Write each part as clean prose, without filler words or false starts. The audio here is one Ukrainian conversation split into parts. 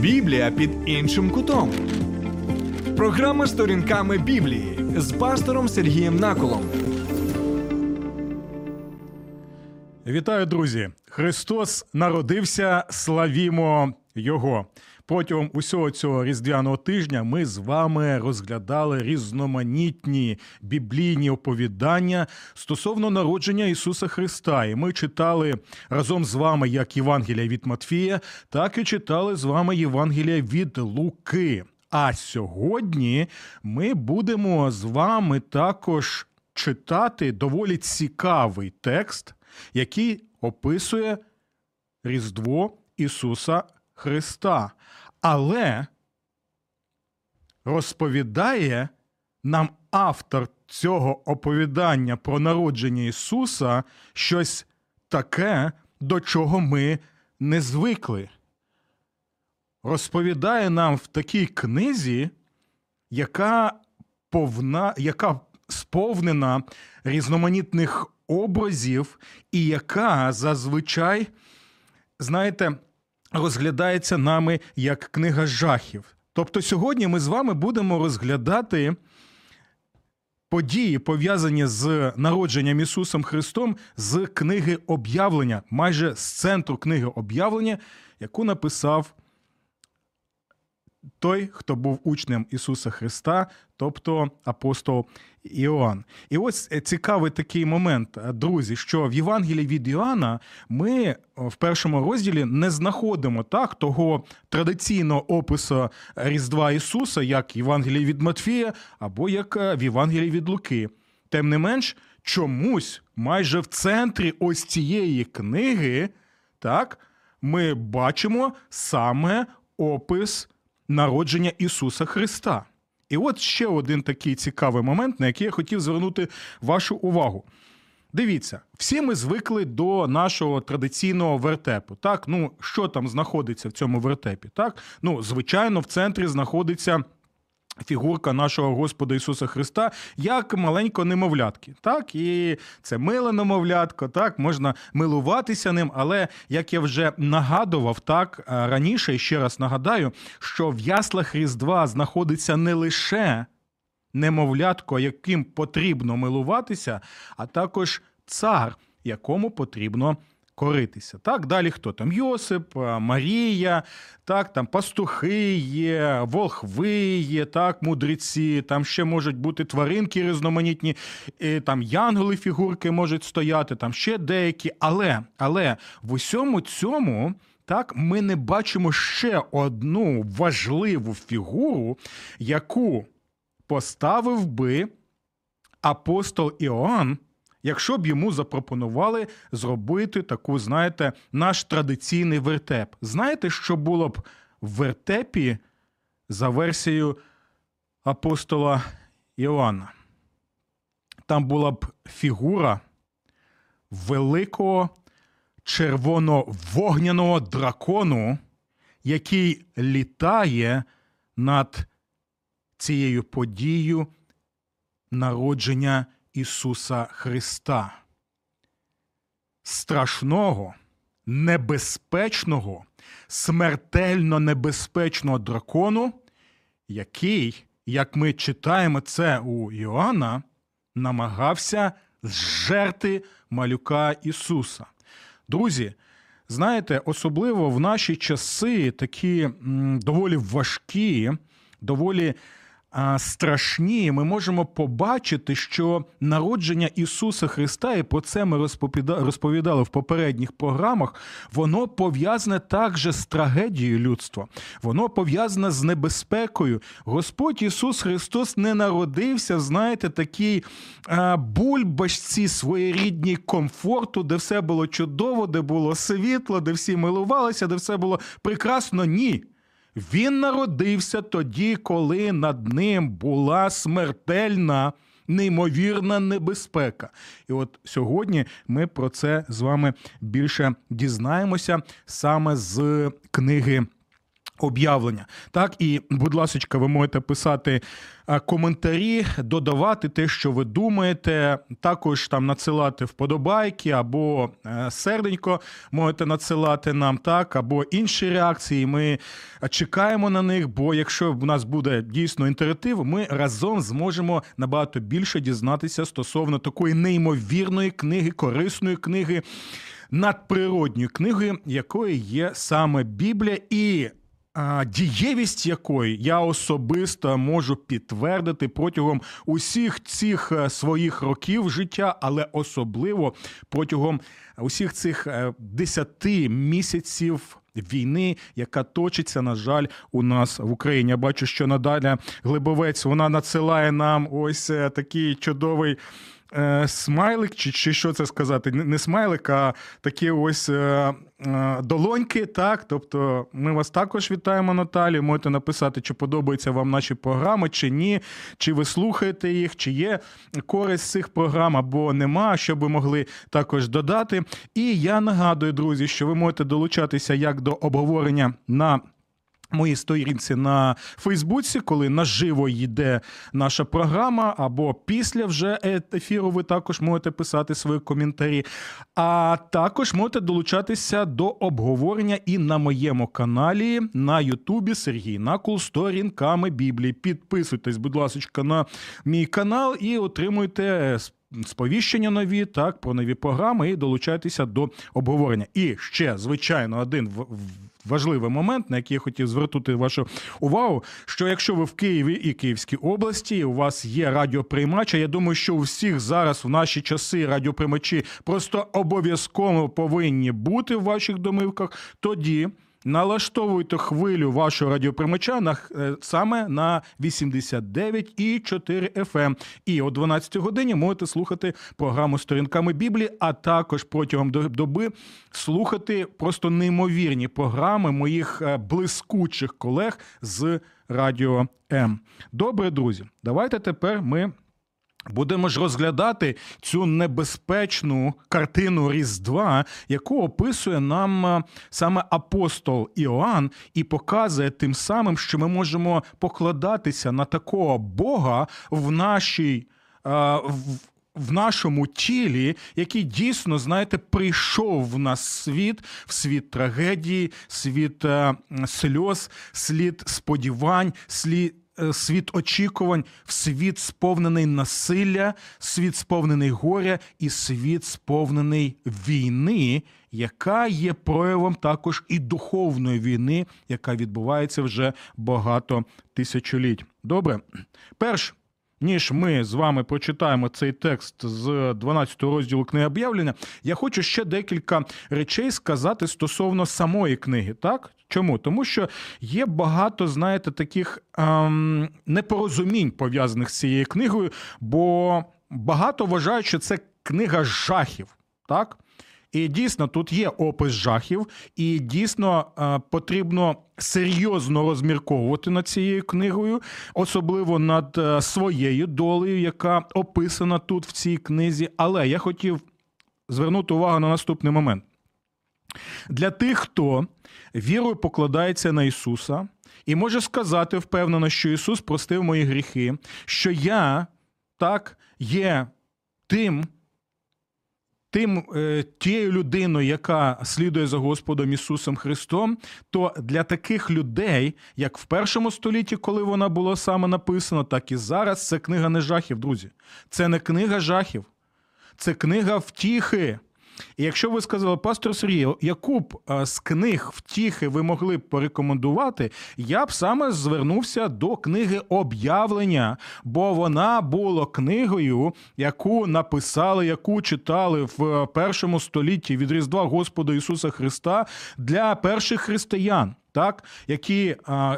Біблія під іншим кутом. Програма «Сторінками Біблії» з пастором Сергієм Наколом. Вітаю, друзі! Христос народився, славімо Його! Протягом усього цього різдвяного тижня ми з вами розглядали різноманітні біблійні оповідання стосовно народження Ісуса Христа. І ми читали разом з вами як Євангелія від Матфія, так і читали з вами Євангелія від Луки. А сьогодні ми будемо з вами також читати доволі цікавий текст, який описує Різдво Ісуса Христа, але розповідає нам автор цього оповідання про народження Ісуса щось таке, до чого ми не звикли. Розповідає нам в такій книзі, яка сповнена різноманітних образів і яка зазвичай, знаєте, розглядається нами як книга жахів. Тобто сьогодні ми з вами будемо розглядати події, пов'язані з народженням Ісусом Христом з книги «Об'явлення», майже з центру книги «Об'явлення», яку написав той, хто був учнем Ісуса Христа, тобто апостол Іоанн. І ось цікавий такий момент, друзі, що в Євангелії від Іоанна ми в першому розділі не знаходимо того традиційного опису Різдва Ісуса, як в Євангелії від Матфія або як в Євангелії від Луки. Тим не менш, чомусь майже в центрі ось цієї книги, ми бачимо саме опис народження Ісуса Христа. І от ще один такий цікавий момент, на який я хотів звернути вашу увагу. Дивіться, всі ми звикли до нашого традиційного вертепу. Що там знаходиться в цьому вертепі? Звичайно, в центрі знаходиться фігурка нашого Господа Ісуса Христа як маленького немовлятки. І це миле немовлятко, можна милуватися ним, але, як я вже нагадував раніше, і ще раз нагадаю, що в яслах Різдва знаходиться не лише немовлятко, яким потрібно милуватися, а також цар, якому потрібно коритися. Далі хто там? Йосип, Марія, там пастухи є, волхви є, мудреці, там ще можуть бути тваринки різноманітні, там янголи фігурки можуть стояти, там ще деякі. Але в усьому цьому ми не бачимо ще одну важливу фігуру, яку поставив би апостол Іоанн, якщо б йому запропонували зробити таку, наш традиційний вертеп. Знаєте, що було б в вертепі за версією апостола Іоанна? Там була б фігура великого червоно-вогняного дракону, який літає над цією подією народження Ісуса Христа, страшного, небезпечного, смертельно небезпечного дракону, який, як ми читаємо це у Іоанна, намагався зжерти малюка Ісуса. Друзі, знаєте, особливо в наші часи такі доволі важкі, доволі страшні, ми можемо побачити, що народження Ісуса Христа, і про це ми розповідали в попередніх програмах, воно пов'язане також з трагедією людства. Воно пов'язане з небезпекою. Господь Ісус Христос не народився, такій бульбашці своєрідній комфорту, де все було чудово, де було світло, де всі милувалися, де все було прекрасно. Ні. Він народився тоді, коли над ним була смертельна, неймовірна небезпека. І от сьогодні ми про це з вами більше дізнаємося саме з книги об'явлення. Так, і, будь ласочка, ви можете писати коментарі, додавати те, що ви думаєте, також там надсилати вподобайки або серденько можете надсилати нам, так, або інші реакції. Ми чекаємо на них, бо якщо в нас буде дійсно інтерактив, ми разом зможемо набагато більше дізнатися стосовно такої неймовірної книги, корисної книги, надприродньої книги, якою є саме Біблія і дієвість якої я особисто можу підтвердити протягом усіх цих своїх років життя, але особливо протягом усіх цих 10 місяців війни, яка точиться, на жаль, у нас в Україні. Я бачу, що Наталя Глибовець, вона надсилає нам ось такий чудовий смайлик, чи що це сказати, не смайлик, а такі ось долоньки, так, тобто ми вас також вітаємо, Наталі, можете написати, чи подобаються вам наші програми, чи ні, чи ви слухаєте їх, чи є користь з цих програм, або нема, що ви могли також додати. І я нагадую, друзі, що ви можете долучатися як до обговорення на моїй сторінці на Фейсбуці, коли наживо йде наша програма, або після вже ефіру ви також можете писати свої коментарі. А також можете долучатися до обговорення і на моєму каналі на Ютубі Сергій Накул «Сторінками Біблії». Підписуйтесь, будь ласочка, на мій канал і отримуйте сповіщення нові, так, про нові програми і долучайтеся до обговорення. І ще, звичайно, один важливий момент, на який я хотів звернути вашу увагу, що якщо ви в Києві і Київській області, у вас є радіоприймач, а я думаю, що у всіх зараз в наші часи радіоприймачі просто обов'язково повинні бути в ваших домівках, тоді налаштовуйте хвилю вашого радіоприймача саме на 89,4 FM. І о 12 годині можете слухати програму «Сторінками Біблії», а також протягом доби слухати просто неймовірні програми моїх блискучих колег з Радіо М. Добре, друзі, давайте тепер ми будемо ж розглядати цю небезпечну картину Різдва, яку описує нам саме апостол Іоанн і показує тим самим, що ми можемо покладатися на такого Бога в нашому тілі, який дійсно, знаєте, прийшов в нас світ, в світ трагедії, світ сльоз, світ сподівань, світ очікувань, світ сповнений насилля, світ сповнений горя і світ сповнений війни, яка є проявом також і духовної війни, яка відбувається вже багато тисячоліть. Добре? Перш ніж ми з вами прочитаємо цей текст з 12 розділу книги «Об'явлення», я хочу ще декілька речей сказати стосовно самої книги, так? Чому? Тому що є багато, знаєте, таких непорозумінь, пов'язаних з цією книгою, бо багато вважають, що це книга жахів, так? І дійсно тут є опис жахів, і дійсно потрібно серйозно розмірковувати над цією книгою, особливо над своєю долею, яка описана тут в цій книзі. Але я хотів звернути увагу на наступний момент. Для тих, хто вірою покладається на Ісуса і може сказати впевнено, що Ісус простив мої гріхи, що я, так, є тією людиною, яка слідує за Господом Ісусом Христом, то для таких людей, як в першому столітті, коли вона була саме написана, так і зараз, це книга не жахів, друзі. Це не книга жахів, це книга втіхи. І якщо ви сказали, пастор Сергій, яку б з книг втіхи ви могли б порекомендувати, я б саме звернувся до книги «Об'явлення», бо вона була книгою, яку написали, яку читали в першому столітті від Різдва Господа Ісуса Христа для перших християн, так,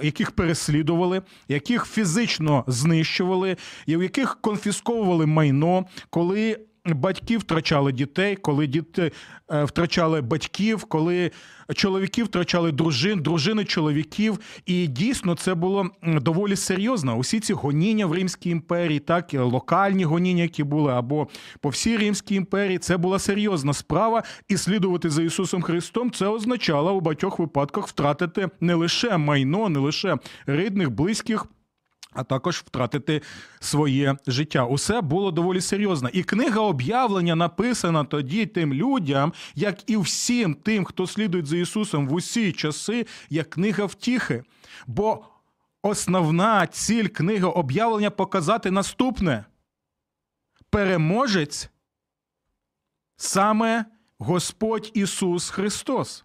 яких переслідували, яких фізично знищували, і в яких конфісковували майно, коли батьки втрачали дітей, коли діти втрачали батьків, коли чоловіки втрачали дружин, дружини чоловіків. І дійсно це було доволі серйозно. Усі ці гоніння в Римській імперії, так, локальні гоніння, які були, або по всій Римській імперії, це була серйозна справа. І слідувати за Ісусом Христом, це означало у багатьох випадках втратити не лише майно, не лише рідних, близьких, а також втратити своє життя. Усе було доволі серйозно. І книга об'явлення написана тоді тим людям, як і всім тим, хто слідує за Ісусом в усі часи, як книга втіхи. Бо основна ціль книги об'явлення – показати наступне. Переможець – саме Господь Ісус Христос.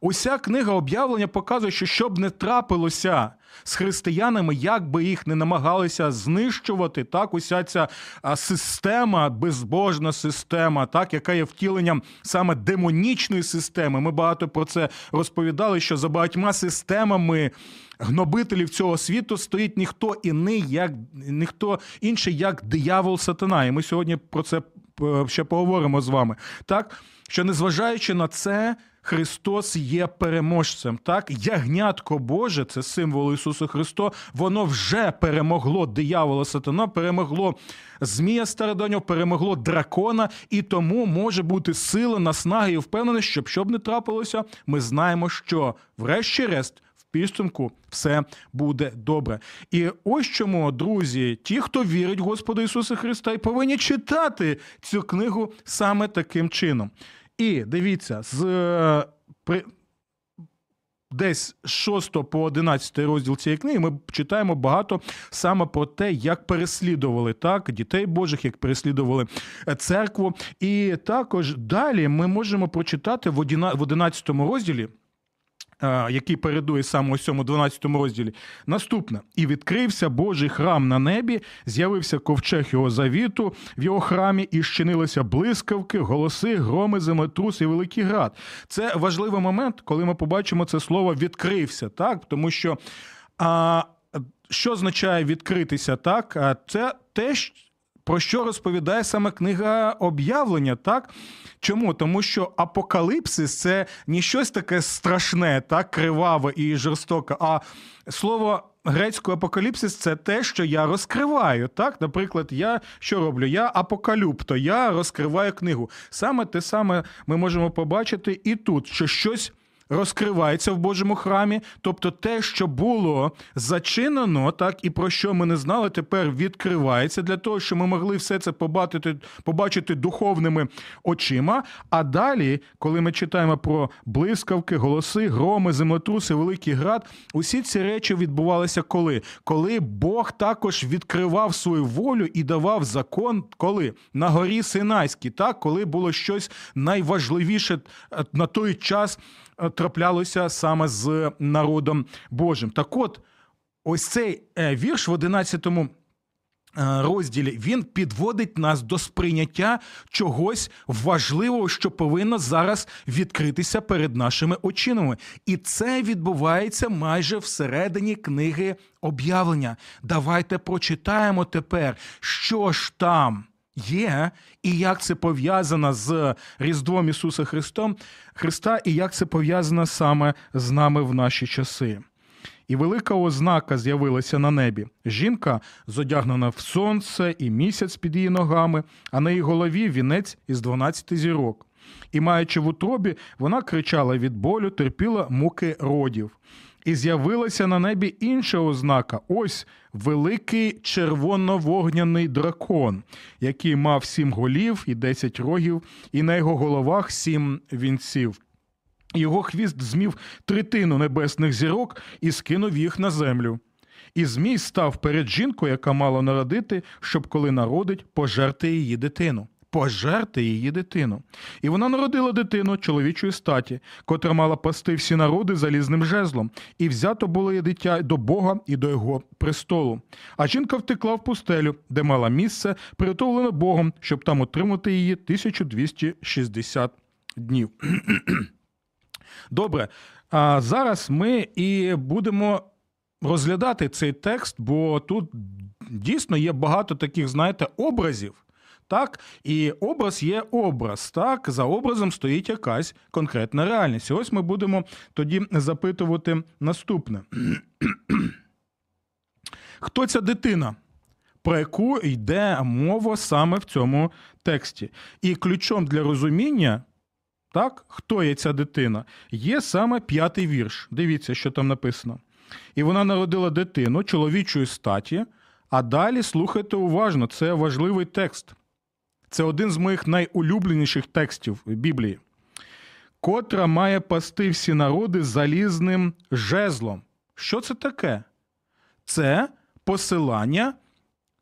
Уся книга об'явлення показує, що щоб не трапилося з християнами, як би їх не намагалися знищувати, так, уся ця система, безбожна система, так, яка є втіленням саме демонічної системи. Ми багато про це розповідали, що за багатьма системами гнобителів цього світу стоїть ніхто інший, як диявол сатана. І ми сьогодні про це ще поговоримо з вами. Так, що незважаючи на це, Христос є переможцем, так? Ягнятко Боже, це символ Ісуса Христа, воно вже перемогло диявола сатана, перемогло змія стародавнього, перемогло дракона, і тому може бути сила, наснаги і впевненість, щоб не трапилося, ми знаємо, що врешті-решт в підсумку все буде добре. І ось чому, друзі, ті, хто вірить в Господа Ісуса Христа, і повинні читати цю книгу саме таким чином. І, дивіться, десь 6 по 11 розділ цієї книги ми читаємо багато саме про те, як переслідували, так, дітей Божих, як переслідували церкву. І також далі ми можемо прочитати в 11 розділі, який передує саме у 7-12 розділі, наступне. «І відкрився Божий храм на небі, з'явився ковчег його завіту в його храмі, і щинилися блискавки, голоси, громи, землетрус і великий град». Це важливий момент, коли ми побачимо це слово «відкрився», так? Тому що що означає «відкритися», так? Це теж про що розповідає саме книга об'явлення, так? Чому? Тому що апокаліпсис – це не щось таке страшне, так, криваве і жорстоке, а слово грецькою апокаліпсис – це те, що я розкриваю, так? Наприклад, я що роблю? Я апокалюпто, я розкриваю книгу. Саме те саме ми можемо побачити і тут, що щось розкривається в Божому храмі, тобто те, що було зачинено, так, і про що ми не знали, тепер відкривається для того, щоб ми могли все це побачити духовними очима. А далі, коли ми читаємо про блискавки, голоси, громи, землетруси, великий град, усі ці речі відбувалися коли? Коли Бог також відкривав свою волю і давав закон, коли? На горі Синайській, так, коли було щось найважливіше на той час траплялося саме з народом Божим. Так от, ось цей вірш в 11 розділі, він підводить нас до сприйняття чогось важливого, що повинно зараз відкритися перед нашими очима. І це відбувається майже всередині книги об'явлення. Давайте прочитаємо тепер, що ж там є, і як це пов'язано з Різдвом Ісуса Христа, і як це пов'язано саме з нами в наші часи. «І велика ознака з'явилася на небі. Жінка зодягнена в сонце і місяць під її ногами, а на її голові вінець із 12 зірок. І маючи в утробі, вона кричала від болю, терпіла муки родів. І з'явилася на небі інша ознака. Ось великий червоно-вогняний дракон, який мав 7 голів і 10 рогів, і на його головах 7 вінців. Його хвіст змів 1/3 небесних зірок і скинув їх на землю. І змій став перед жінкою, яка мала народити, щоб коли народить, пожерти її дитину». І вона народила дитину чоловічої статі, котра мала пасти всі народи залізним жезлом, і взято було її дитя до Бога і до його престолу. А жінка втекла в пустелю, де мала місце, приготовлене Богом, щоб там отримати її 1260 днів. Добре, а зараз ми і будемо розглядати цей текст, бо тут дійсно є багато таких, знаєте, образів, так? І образ є образ, так? За образом стоїть якась конкретна реальність. І ось ми будемо тоді запитувати наступне. Хто ця дитина, про яку йде мова саме в цьому тексті? І ключом для розуміння, так, хто є ця дитина, є саме 5-й вірш. Дивіться, що там написано. І вона народила дитину чоловічої статі, а далі слухайте уважно, це важливий текст. Це один з моїх найулюбленіших текстів Біблії. Котра має пасти всі народи залізним жезлом. Що це таке? Це посилання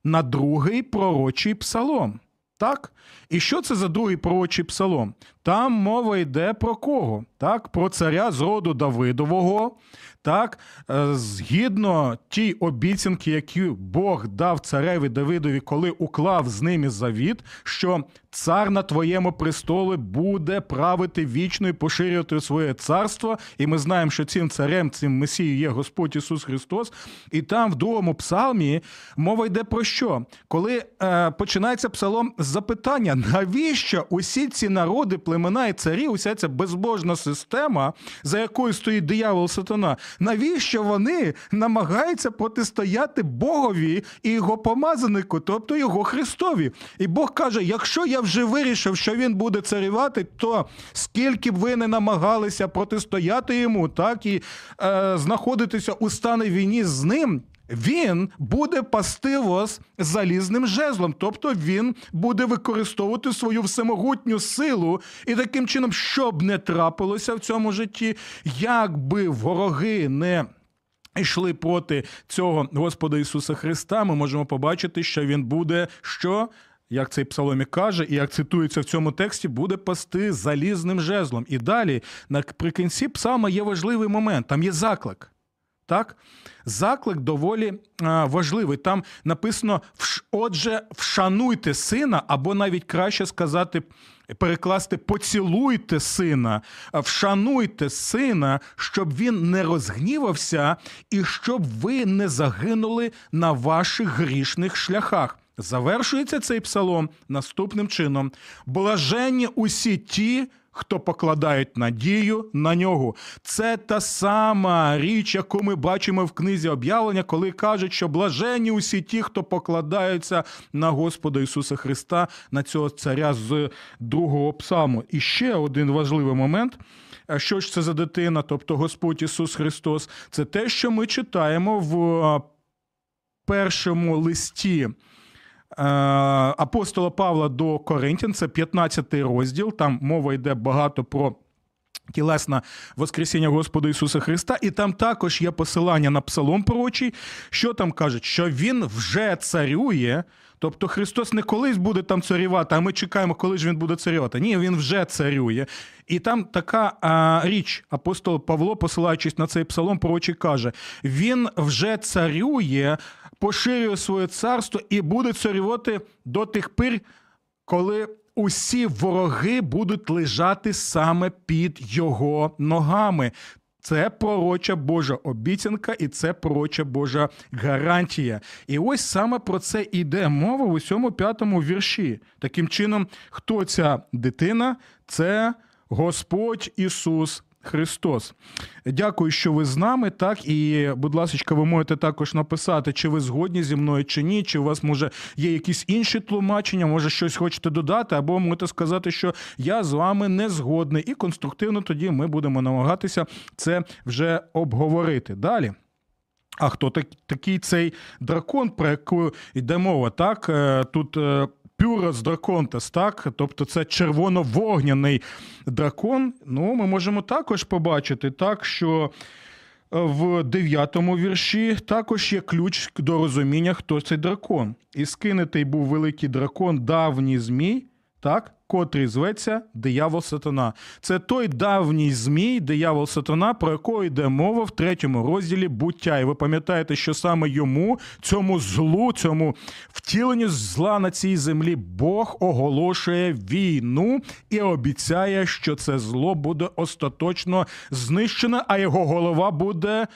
на другий пророчий псалом. Так? І що це за другий пророчий псалом? Там мова йде про кого? Так? Про царя з роду Давидового. Так? Згідно тій обіцянки, яку Бог дав цареві Давидові, коли уклав з ними завіт, що цар на твоєму престолі буде правити вічно і поширювати своє царство. І ми знаємо, що цим царем, цим Месією є Господь Ісус Христос. І там в другому псалмі мова йде про що? Коли починається псалом з запитання, навіщо усі ці народи, племена і царі, уся ця безбожна система, за якою стоїть диявол сатана, навіщо вони намагаються протистояти Богові і його помазанику, тобто його Христові? І Бог каже, якщо я вже вирішив, що він буде царювати, то скільки б ви не намагалися протистояти йому, так, і знаходитися у стані війні з ним, він буде пасти вас залізним жезлом, тобто він буде використовувати свою всемогутню силу. І таким чином, що б не трапилося в цьому житті, як би вороги не йшли проти цього Господа Ісуса Христа, ми можемо побачити, що він буде, що, як цей псалом каже, і як цитується в цьому тексті, буде пасти залізним жезлом. І далі, наприкінці псалма є важливий момент, там є заклик. Так? Заклик доволі важливий. Там написано, отже, вшануйте сина, або навіть краще сказати, перекласти, поцілуйте сина, вшануйте сина, щоб він не розгнівався і щоб ви не загинули на ваших грішних шляхах. Завершується цей псалом наступним чином. Блаженні усі ті, хто покладають надію на нього. Це та сама річ, яку ми бачимо в книзі об'явлення, коли кажуть, що блаженні усі ті, хто покладаються на Господа Ісуса Христа, на цього царя з другого псалму. І ще один важливий момент. Що ж це за дитина, тобто Господь Ісус Христос? Це те, що ми читаємо в першому листі апостола Павла до Коринтян, це 15 розділ, там мова йде багато про тілесне воскресіння Господа Ісуса Христа, і там також є посилання на псалом пророчий, що там кажуть, що він вже царює, тобто Христос не колись буде там царювати, а ми чекаємо, коли ж він буде царювати. Ні, він вже царює. І там така річ, апостол Павло, посилаючись на цей псалом пророчий, каже, він вже царює, поширює своє царство і буде царювати до тих пір, коли усі вороги будуть лежати саме під його ногами. Це пророча Божа обіцянка і це пророча Божа гарантія. І ось саме про це йде мова в усьому 5-му вірші. Таким чином, хто ця дитина? Це Господь Ісус Христос. Дякую, що ви з нами, так, і, будь ласка, ви можете також написати, чи ви згодні зі мною, чи ні, чи у вас, може, є якісь інші тлумачення, може, щось хочете додати, або можете сказати, що я з вами не згодний, і конструктивно тоді ми будемо намагатися це вже обговорити. Далі. А хто такий цей дракон, про який йде мова, так, тут Пюрос драконтес, так? Тобто це червоновогняний дракон. Ну, ми можемо також побачити, так, що в 9-му вірші також є ключ до розуміння, хто цей дракон. І скинутий був великий дракон, давній змій, так, котрий зветься диявол-сатана. Це той давній змій, диявол-сатана, про якого йде мова в 3-му розділі буття. І ви пам'ятаєте, що саме йому, цьому злу, цьому втіленню зла на цій землі Бог оголошує війну і обіцяє, що це зло буде остаточно знищено, а його голова буде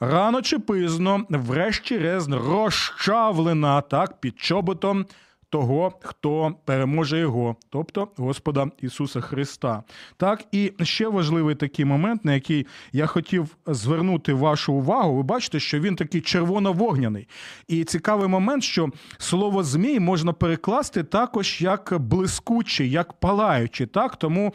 рано чи пізно, врешті-решт, розчавлена, так, під чоботом того, хто переможе його, тобто Господа Ісуса Христа. Так, і ще важливий такий момент, на який я хотів звернути вашу увагу. Ви бачите, що він такий червоно-вогняний. І цікавий момент, що слово «змій» можна перекласти також як блискучий, як палаючий. Так, тому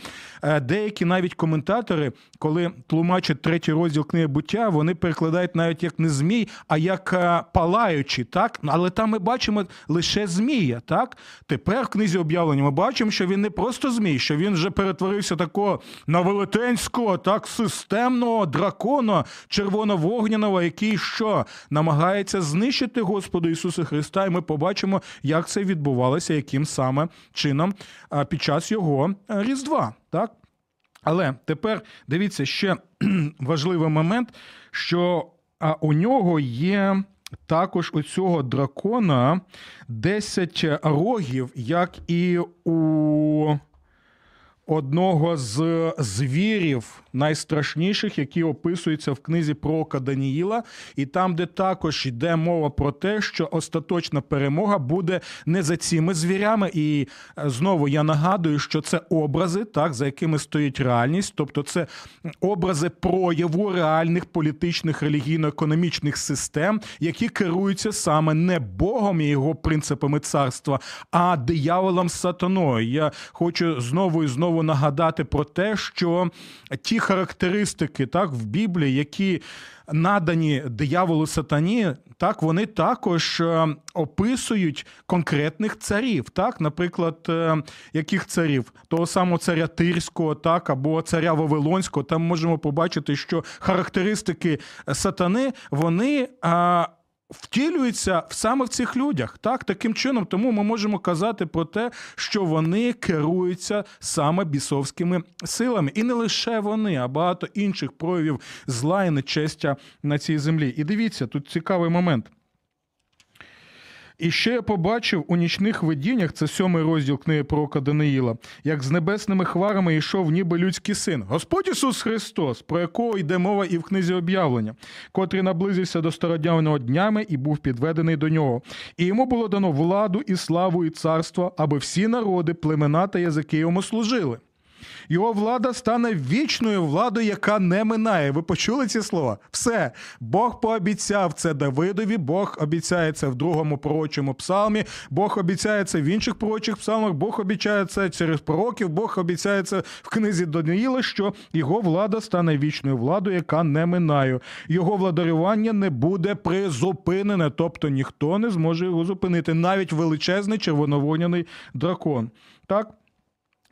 деякі навіть коментатори, коли тлумачать третій розділ книги «Буття», вони перекладають навіть як не «змій», а як «палаючий». Так, але там ми бачимо лише змія. Так, тепер в книзі об'явлення ми бачимо, що він не просто змій, що він вже перетворився такого на велетенського, так, системного дракона червоновогняного, який що? Намагається знищити Господа Ісуса Христа, і ми побачимо, як це відбувалося, яким саме чином під час його Різдва. Так? Але тепер, дивіться, ще важливий момент, що у нього є також у цього дракона 10 рогів, як і у одного з звірів найстрашніших, які описуються в книзі пророка Даніїла. І там, де також йде мова про те, що остаточна перемога буде не за цими звірями. І знову я нагадую, що це образи, так, за якими стоїть реальність. Тобто це образи прояву реальних політичних, релігійно-економічних систем, які керуються саме не Богом і його принципами царства, а дияволом сатаною. Я хочу знову нагадати про те, що ті характеристики, так, в Біблії, які надані дияволу сатані, так, вони також описують конкретних царів, так, наприклад, яких царів? Того самого царя Тирського, так, або царя Вавилонського. Там можемо побачити, що характеристики сатани, вони втілюються саме в цих людях. Так, таким чином, тому ми можемо казати про те, що вони керуються саме бісовськими силами. І не лише вони, а багато інших проявів зла і нечестя на цій землі. І дивіться, тут цікавий момент. І ще я побачив у нічних видіннях, це 7 розділ книги пророка Даниїла, як з небесними хварами йшов ніби людський син. Господь Ісус Христос, про якого йде мова і в книзі об'явлення, котрий наблизився до стародневного днями і був підведений до нього. І йому було дано владу і славу і царство, аби всі народи, племена та язики йому служили. Його влада стане вічною владою, яка не минає. Ви почули ці слова? Все. Бог пообіцяв це Давидові, Бог обіцяє це в другому пророчому псалмі, Бог обіцяє це в інших пророчих псалмах, Бог обіцяє це через пророків, Бог обіцяє це в книзі Даниїла, що його влада стане вічною владою, яка не минає. Його владарювання не буде призупинене, тобто ніхто не зможе його зупинити, навіть величезний червоновогняний дракон. Так?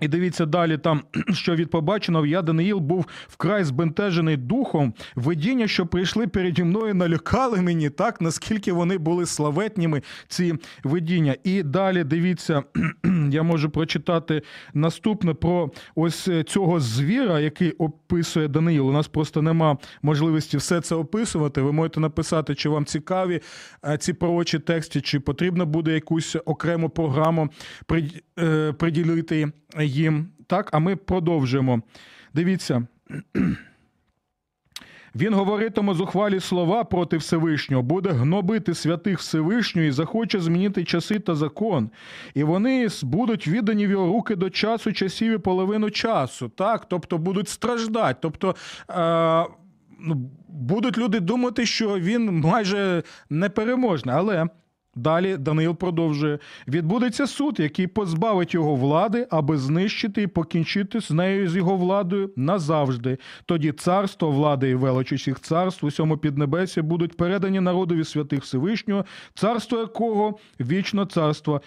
І дивіться далі там, що від побаченого, я, Даниїл, був вкрай збентежений духом. Видіння, що прийшли переді мною, налякали мені, так, наскільки вони були славетніми, ці видіння. І далі, дивіться, я можу прочитати наступне про ось цього звіра, який описує Даниїл. У нас просто нема можливості все це описувати. Ви можете написати, чи вам цікаві ці пророчі тексти, чи потрібно буде якусь окрему програму приділити їм. Так, а ми продовжуємо. Дивіться. Він говоритиме зухвалі слова проти Всевишнього, буде гнобити святих Всевишнього і захоче змінити часи та закон. І вони будуть віддані в його руки до часу, часів і половину часу. Так, тобто будуть страждати. Тобто будуть люди думати, що він майже непереможний. Але далі Даниїл продовжує. Відбудеться суд, який позбавить його влади, аби знищити і покінчити з нею, з його владою назавжди. Тоді царство, влада і велич усіх царств у всьому піднебесі будуть передані народові святих Всевишнього, царство якого вічно царство,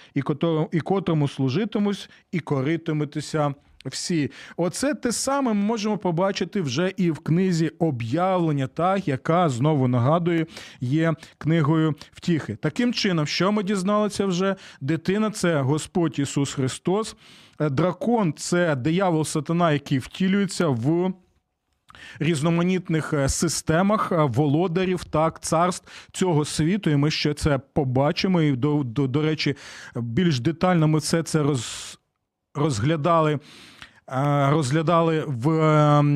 і котрому служитимуть, і коритиметься всі. Оце те саме ми можемо побачити вже і в книзі об'явлення, та, яка, знову нагадую, є книгою втіхи. Таким чином, що ми дізналися вже? Дитина – це Господь Ісус Христос. Дракон – це диявол сатана, який втілюється в різноманітних системах володарів, так, царств цього світу, і ми ще це побачимо. І, до речі, більш детально ми все це розглядали в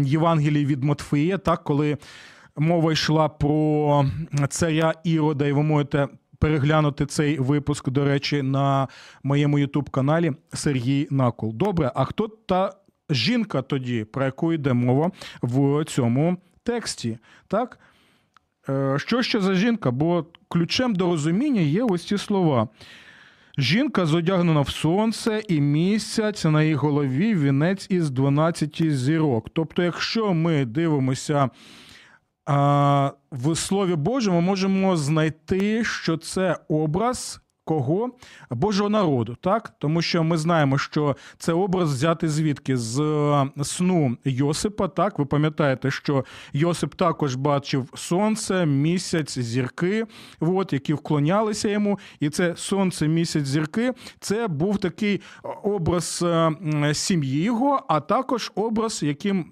Євангелії від Матфея, так, коли мова йшла про царя Ірода, і ви можете переглянути цей випуск, до речі, на моєму YouTube-каналі Сергій Накул. Добре, а хто та жінка тоді, про яку йде мова в цьому тексті? Так? Що ще за жінка? Бо ключем до розуміння є ось ці слова. Жінка зодягнена в сонце і місяць, на її голові вінець із 12 зірок. Тобто, якщо ми дивимося в Слові Божому, ми можемо знайти, що це образ кого? Божого народу, так? Тому що ми знаємо, що це образ взяти звідки? З сну Йосипа, так? Ви пам'ятаєте, що Йосип також бачив сонце, місяць, зірки, от, які вклонялися йому. І це сонце, місяць, зірки – це був такий образ сім'ї його, а також образ, яким...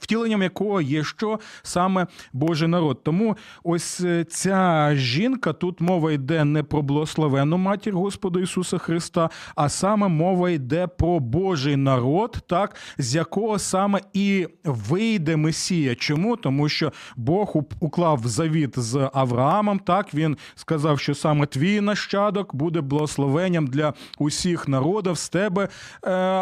втіленням якого є що? Саме Божий народ. Тому ось ця жінка, тут мова йде не про благословенну матір Господа Ісуса Христа, а саме мова йде про Божий народ, так, з якого саме і вийде Месія. Чому? Тому що Бог уклав завіт з Авраамом, так, він сказав, що саме твій нащадок буде благословенням для усіх народів, з тебе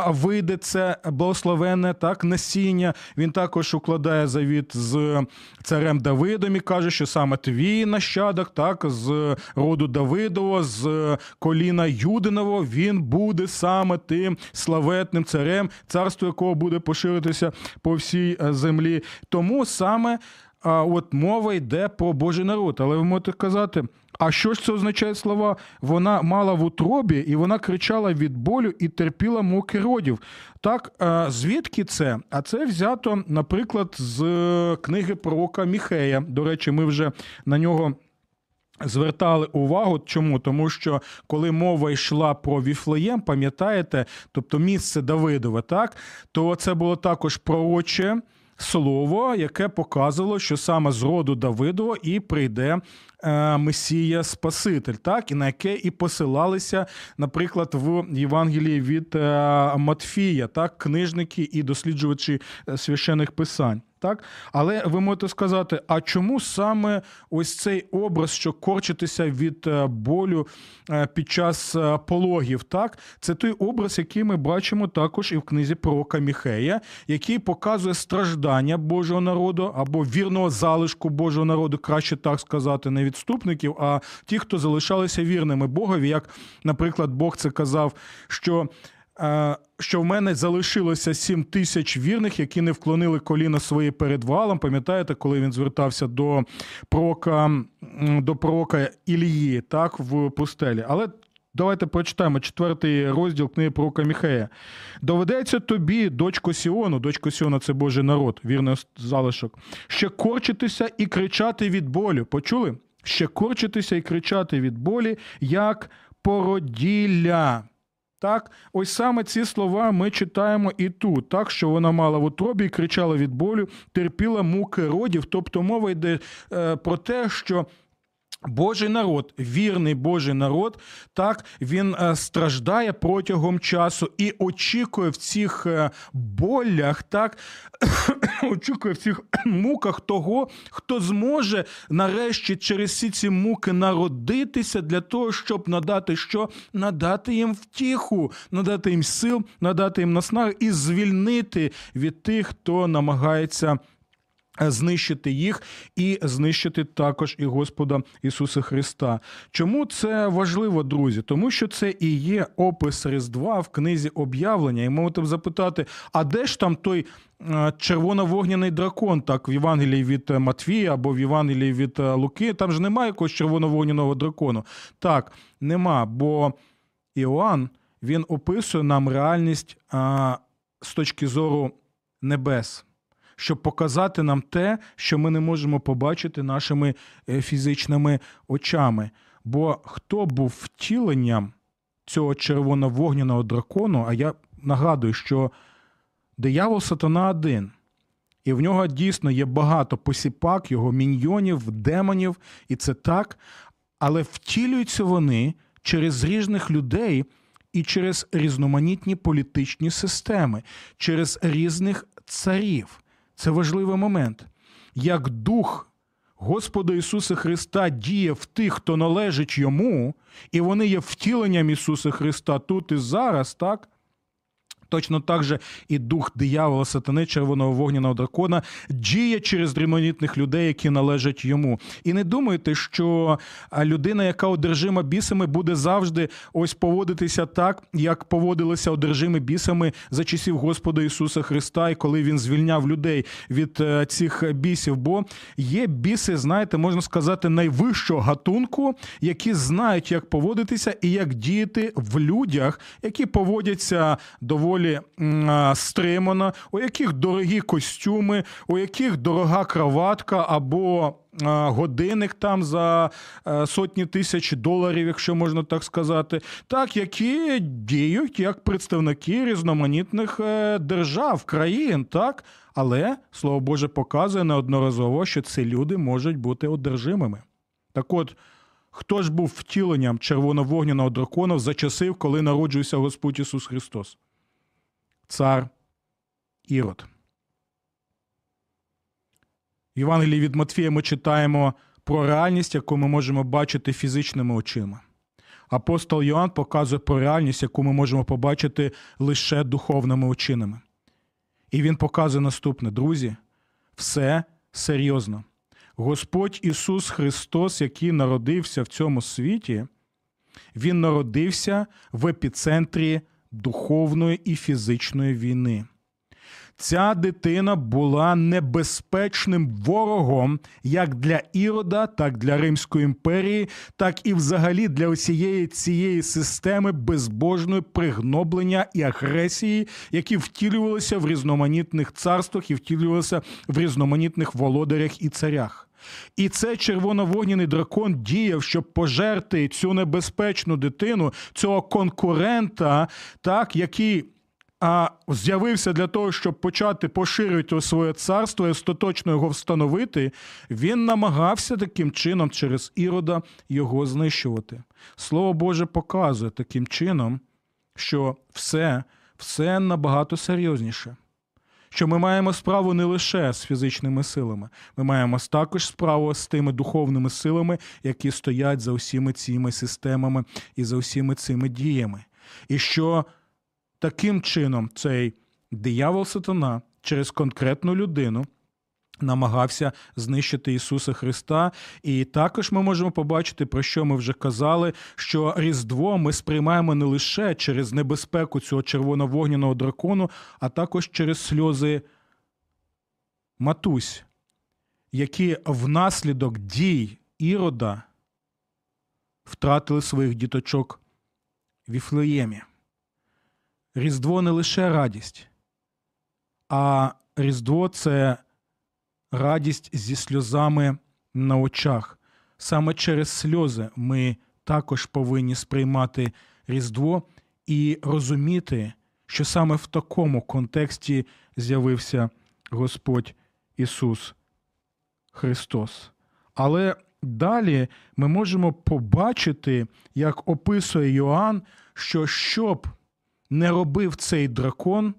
вийде це благословенне, так, насіння. Він також укладає завіт з царем Давидом і каже, що саме твій нащадок, так, з роду Давидова, з коліна Юдиного, він буде саме тим славетним царем, царство якого буде поширитися по всій землі. Тому саме от мова йде про Божий народ. Але ви можете казати, а що ж це означає слова? Вона мала в утробі, і вона кричала від болю і терпіла муки родів. Так, звідки це? А це взято, наприклад, з книги пророка Міхея. До речі, ми вже на нього звертали увагу. Чому? Тому що, коли мова йшла про Віфлеєм, пам'ятаєте, тобто місце Давидове, так, то це було також пророче слово, яке показувало, що саме з роду Давидова і прийде Месія Спаситель, так, і на яке і посилалися, наприклад, в Євангелії від Матфія, так, книжники і досліджувачі священних писань. Так? Але ви можете сказати, а чому саме ось цей образ, що корчитися від болю під час пологів, так? Це той образ, який ми бачимо також і в книзі пророка Міхея, який показує страждання Божого народу або вірного залишку Божого народу, краще так сказати, не відступників, а ті, хто залишалися вірними Богові, як, наприклад, Бог це казав, що в мене залишилося 7 тисяч вірних, які не вклонили коліна свої перед Валом. Пам'ятаєте, коли він звертався до пророка Ілії, так, в пустелі. Але давайте прочитаємо 4 розділ книги пророка Міхея. «Доведеться тобі, дочко Сіону – це Божий народ, вірний залишок, ще корчитися і кричати від болю». Почули? «Ще корчитися і кричати від болі, як породілля». Так, ось саме ці слова ми читаємо і тут, так, що вона мала в утробі і кричала від болю, терпіла муки родів, тобто мова йде про те, що Божий народ, вірний Божий народ, так, він страждає протягом часу і очікує в цих болях, так, очікує в цих муках того, хто зможе нарешті через всі ці муки народитися для того, щоб надати що? Надати їм втіху, надати їм сил, надати їм наснаги і звільнити від тих, хто намагається знищити їх і знищити також і Господа Ісуса Христа. Чому це важливо, друзі? Тому що це і є опис Різдва в книзі «Об'явлення». І можете б запитати, а де ж там той червоно-вогняний дракон, так, в Євангелії від Матвія або в Євангелії від Луки? Там ж немає якогось червоно-вогняного дракону. Так, нема, бо Іоанн, він описує нам реальність з точки зору небес, щоб показати нам те, що ми не можемо побачити нашими фізичними очами. Бо хто був втіленням цього червоно-вогняного дракону, а я нагадую, що диявол сатана один, і в нього дійсно є багато посіпак, його міньйонів, демонів, і це так, але втілюються вони через різних людей і через різноманітні політичні системи, через різних царів. Це важливий момент. Як дух Господа Ісуса Христа діє в тих, хто належить Йому, і вони є втіленням Ісуса Христа тут і зараз, так? Точно так же і дух диявола, сатани, червоного вогняного дракона діє через дрімонітних людей, які належать йому. І не думайте, що людина, яка одержима бісами, буде завжди ось поводитися так, як поводилися одержимі бісами за часів Господа Ісуса Христа, і коли він звільняв людей від цих бісів. Бо є біси, знаєте, можна сказати, найвищого гатунку, які знають, як поводитися і як діяти в людях, які поводяться доволі стримано, у яких дорогі костюми, у яких дорога краватка або годинник там за сотні тисяч доларів, якщо можна так сказати, так, які діють як представники різноманітних держав, країн, так? Але Слово Боже показує неодноразово, що ці люди можуть бути одержимими. Так от, хто ж був втіленням червоновогняного дракона за часів, коли народжувався Господь Ісус Христос? Цар Ірод. В Євангелії від Матфія ми читаємо про реальність, яку ми можемо бачити фізичними очима. Апостол Йоанн показує про реальність, яку ми можемо побачити лише духовними очинами. І він показує наступне. Друзі, все серйозно. Господь Ісус Христос, який народився в цьому світі, він народився в епіцентрі духовної і фізичної війни. Ця дитина була небезпечним ворогом як для Ірода, так для Римської імперії, так і взагалі для усієї цієї системи безбожної пригноблення і агресії, які втілювалися в різноманітних царствах і втілювалися в різноманітних володарях і царях. І цей червоновогняний дракон діяв, щоб пожерти цю небезпечну дитину, цього конкурента, так, який з'явився для того, щоб почати поширювати своє царство і остаточно його встановити, він намагався таким чином через Ірода його знищувати. Слово Боже показує таким чином, що все набагато серйозніше. Що ми маємо справу не лише з фізичними силами, ми маємо також справу з тими духовними силами, які стоять за усіма цими системами і за усіма цими діями. І що таким чином цей диявол-сатана через конкретну людину намагався знищити Ісуса Христа. І також ми можемо побачити, про що ми вже казали, що Різдво ми сприймаємо не лише через небезпеку цього червоновогняного дракону, а також через сльози матусь, які внаслідок дій Ірода втратили своїх діточок в Віфлеємі. Різдво не лише радість, а Різдво – це радість зі сльозами на очах. Саме через сльози ми також повинні сприймати Різдво і розуміти, що саме в такому контексті з'явився Господь Ісус Христос. Але далі ми можемо побачити, як описує Йоанн, що щоб не робив цей дракон,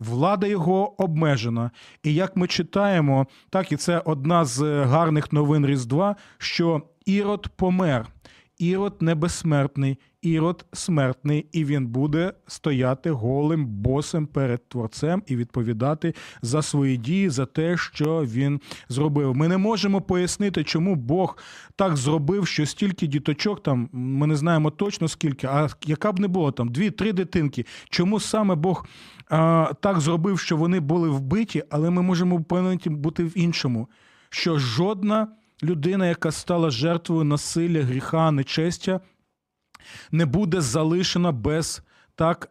влада його обмежена. І як ми читаємо, так, і це одна з гарних новин Різдва, що Ірод помер. Ірод не безсмертний, Ірод смертний, і він буде стояти голим босим перед Творцем і відповідати за свої дії, за те, що він зробив. Ми не можемо пояснити, чому Бог так зробив, що стільки діточок, там, ми не знаємо точно скільки, а яка б не було, там, 2-3 дитинки, чому саме Бог так зробив, що вони були вбиті, але ми можемо впевнені бути в іншому, що жодна людина, яка стала жертвою насилля, гріха, нечестя, не буде залишена без так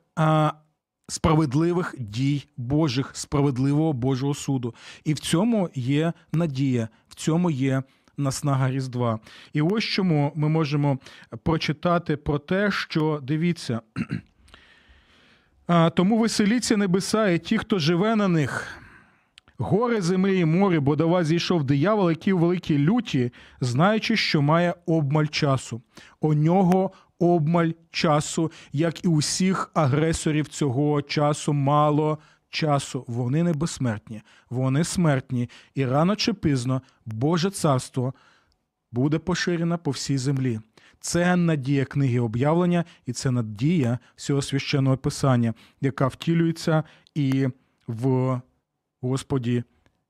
справедливих дій Божих, справедливого Божого суду. І в цьому є надія, в цьому є наснага Різдва. І ось чому ми можемо прочитати про те, що, дивіться, «Тому веселіться небеса і ті, хто живе на них». Горе землі і морі, бо до вас зійшов диявол, який у великій люті, знаючи, що має обмаль часу. У нього обмаль часу, як і усіх агресорів цього часу, мало часу вони не безсмертні, вони смертні, і рано чи пізно Боже царство буде поширено по всій землі. Це надія книги об'явлення, і це надія всього священного писання, яка втілюється і в Господі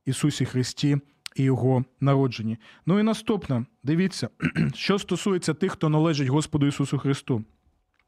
Ісусі Христі, і Його народженні. Ну і наступне, дивіться, що стосується тих, хто належить Господу Ісусу Христу.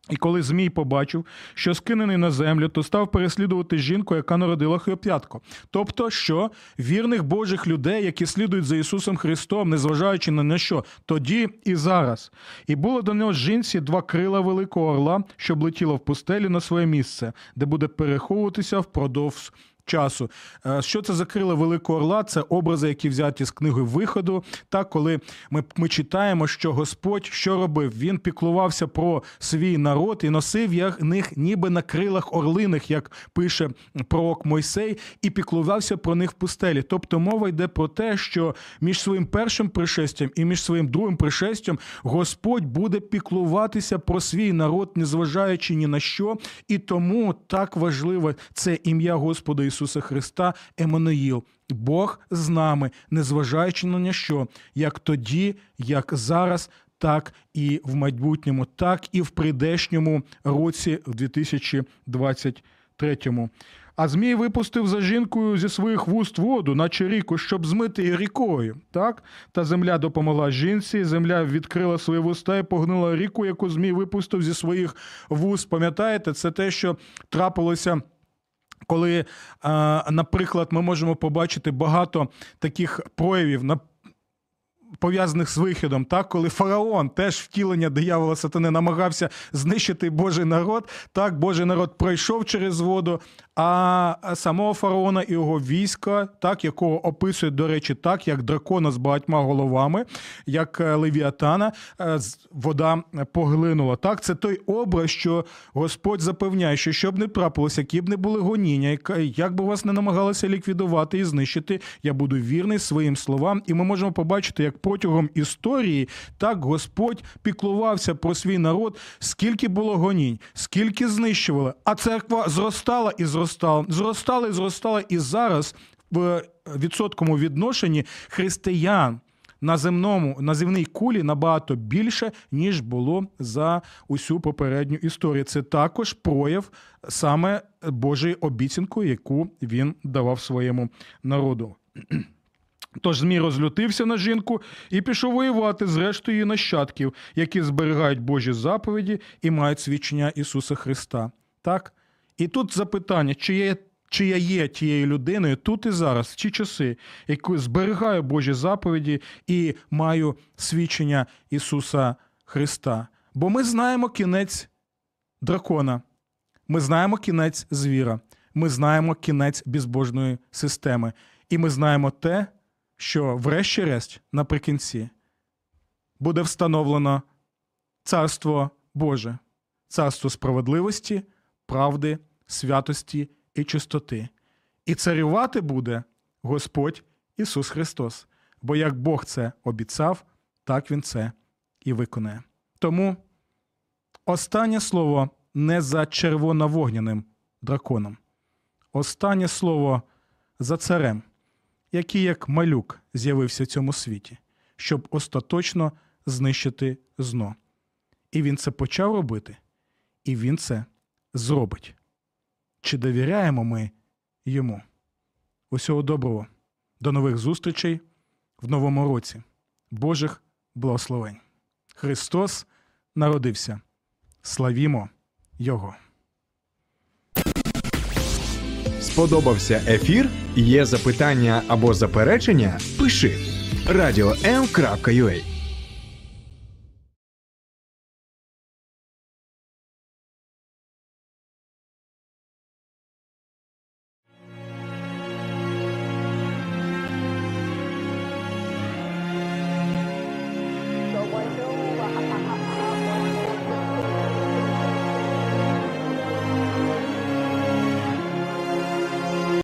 І коли Змій побачив, що скинений на землю, то став переслідувати жінку, яка народила хлоп'ятко. Тобто, що вірних Божих людей, які слідують за Ісусом Христом, незважаючи на що, тоді і зараз. І було до нього жінці 2 крила великого орла, що летіло в пустелі на своє місце, де буде переховуватися впродовж часу. Що це за крила великого орла? Це образи, які взяті з книги Виходу. Так, коли ми читаємо, що Господь що робив? Він піклувався про свій народ і носив їх ніби на крилах орлиних, як пише пророк Мойсей, і піклувався про них в пустелі. Тобто мова йде про те, що між своїм першим пришестям і між своїм другим пришестям Господь буде піклуватися про свій народ, незважаючи ні на що. І тому так важливо це ім'я Господа Ісуса Христа, Еммануїл, Бог з нами, незважаючи на що, як тоді, як зараз, так і в майбутньому, так і в прийдешньому році, в 2023-му. А Змій випустив за жінкою зі своїх вуст воду, наче ріку, щоб змити її рікою. Так? Та земля допомогла жінці, земля відкрила свої вуста і погнила ріку, яку Змій випустив зі своїх вуст. Пам'ятаєте, це те, що трапилося, коли, наприклад, ми можемо побачити багато таких проявів на пов'язаних з вихідом, так, коли фараон, теж втілення диявола сатани, намагався знищити Божий народ, так, Божий народ пройшов через воду, а самого фараона і його війська, так, якого описують, до речі, так, як дракона з багатьма головами, як Левіатана, вода поглинула. Так, це той образ, що Господь запевняє, що щоб не трапилося, які б не були гоніння, як би вас не намагалися ліквідувати і знищити, я буду вірний своїм словам, і ми можемо побачити, як протягом історії, так Господь піклувався про свій народ, скільки було гонінь, скільки знищували, а церква зростала і зростала, зростала і зростала, і зараз в відсотковому відношенні християн на земній кулі набагато більше, ніж було за усю попередню історію. Це також прояв саме Божої обіцянки, яку він давав своєму народу. Тож Змій розлютився на жінку і пішов воювати з рештою її нащадків, які зберігають Божі заповіді і мають свідчення Ісуса Христа. Так? І тут запитання, чи я є тією людиною тут і зараз, в ті часи, яку зберігаю Божі заповіді і маю свідчення Ісуса Христа. Бо ми знаємо кінець дракона, ми знаємо кінець звіра, ми знаємо кінець безбожної системи. І ми знаємо те, що врешті-решт наприкінці буде встановлено Царство Боже, Царство справедливості, правди, святості і чистоти. І царювати буде Господь Ісус Христос. Бо як Бог це обіцяв, так Він це і виконає. Тому останнє слово не за червоновогняним драконом. Останнє слово за царем, який як малюк з'явився в цьому світі, щоб остаточно знищити зло. І він це почав робити, і він це зробить. Чи довіряємо ми йому? Усього доброго. До нових зустрічей в новому році. Божих благословень. Христос народився. Славімо Його. Сподобався ефір? Є запитання або заперечення? Пиши radio.m.ua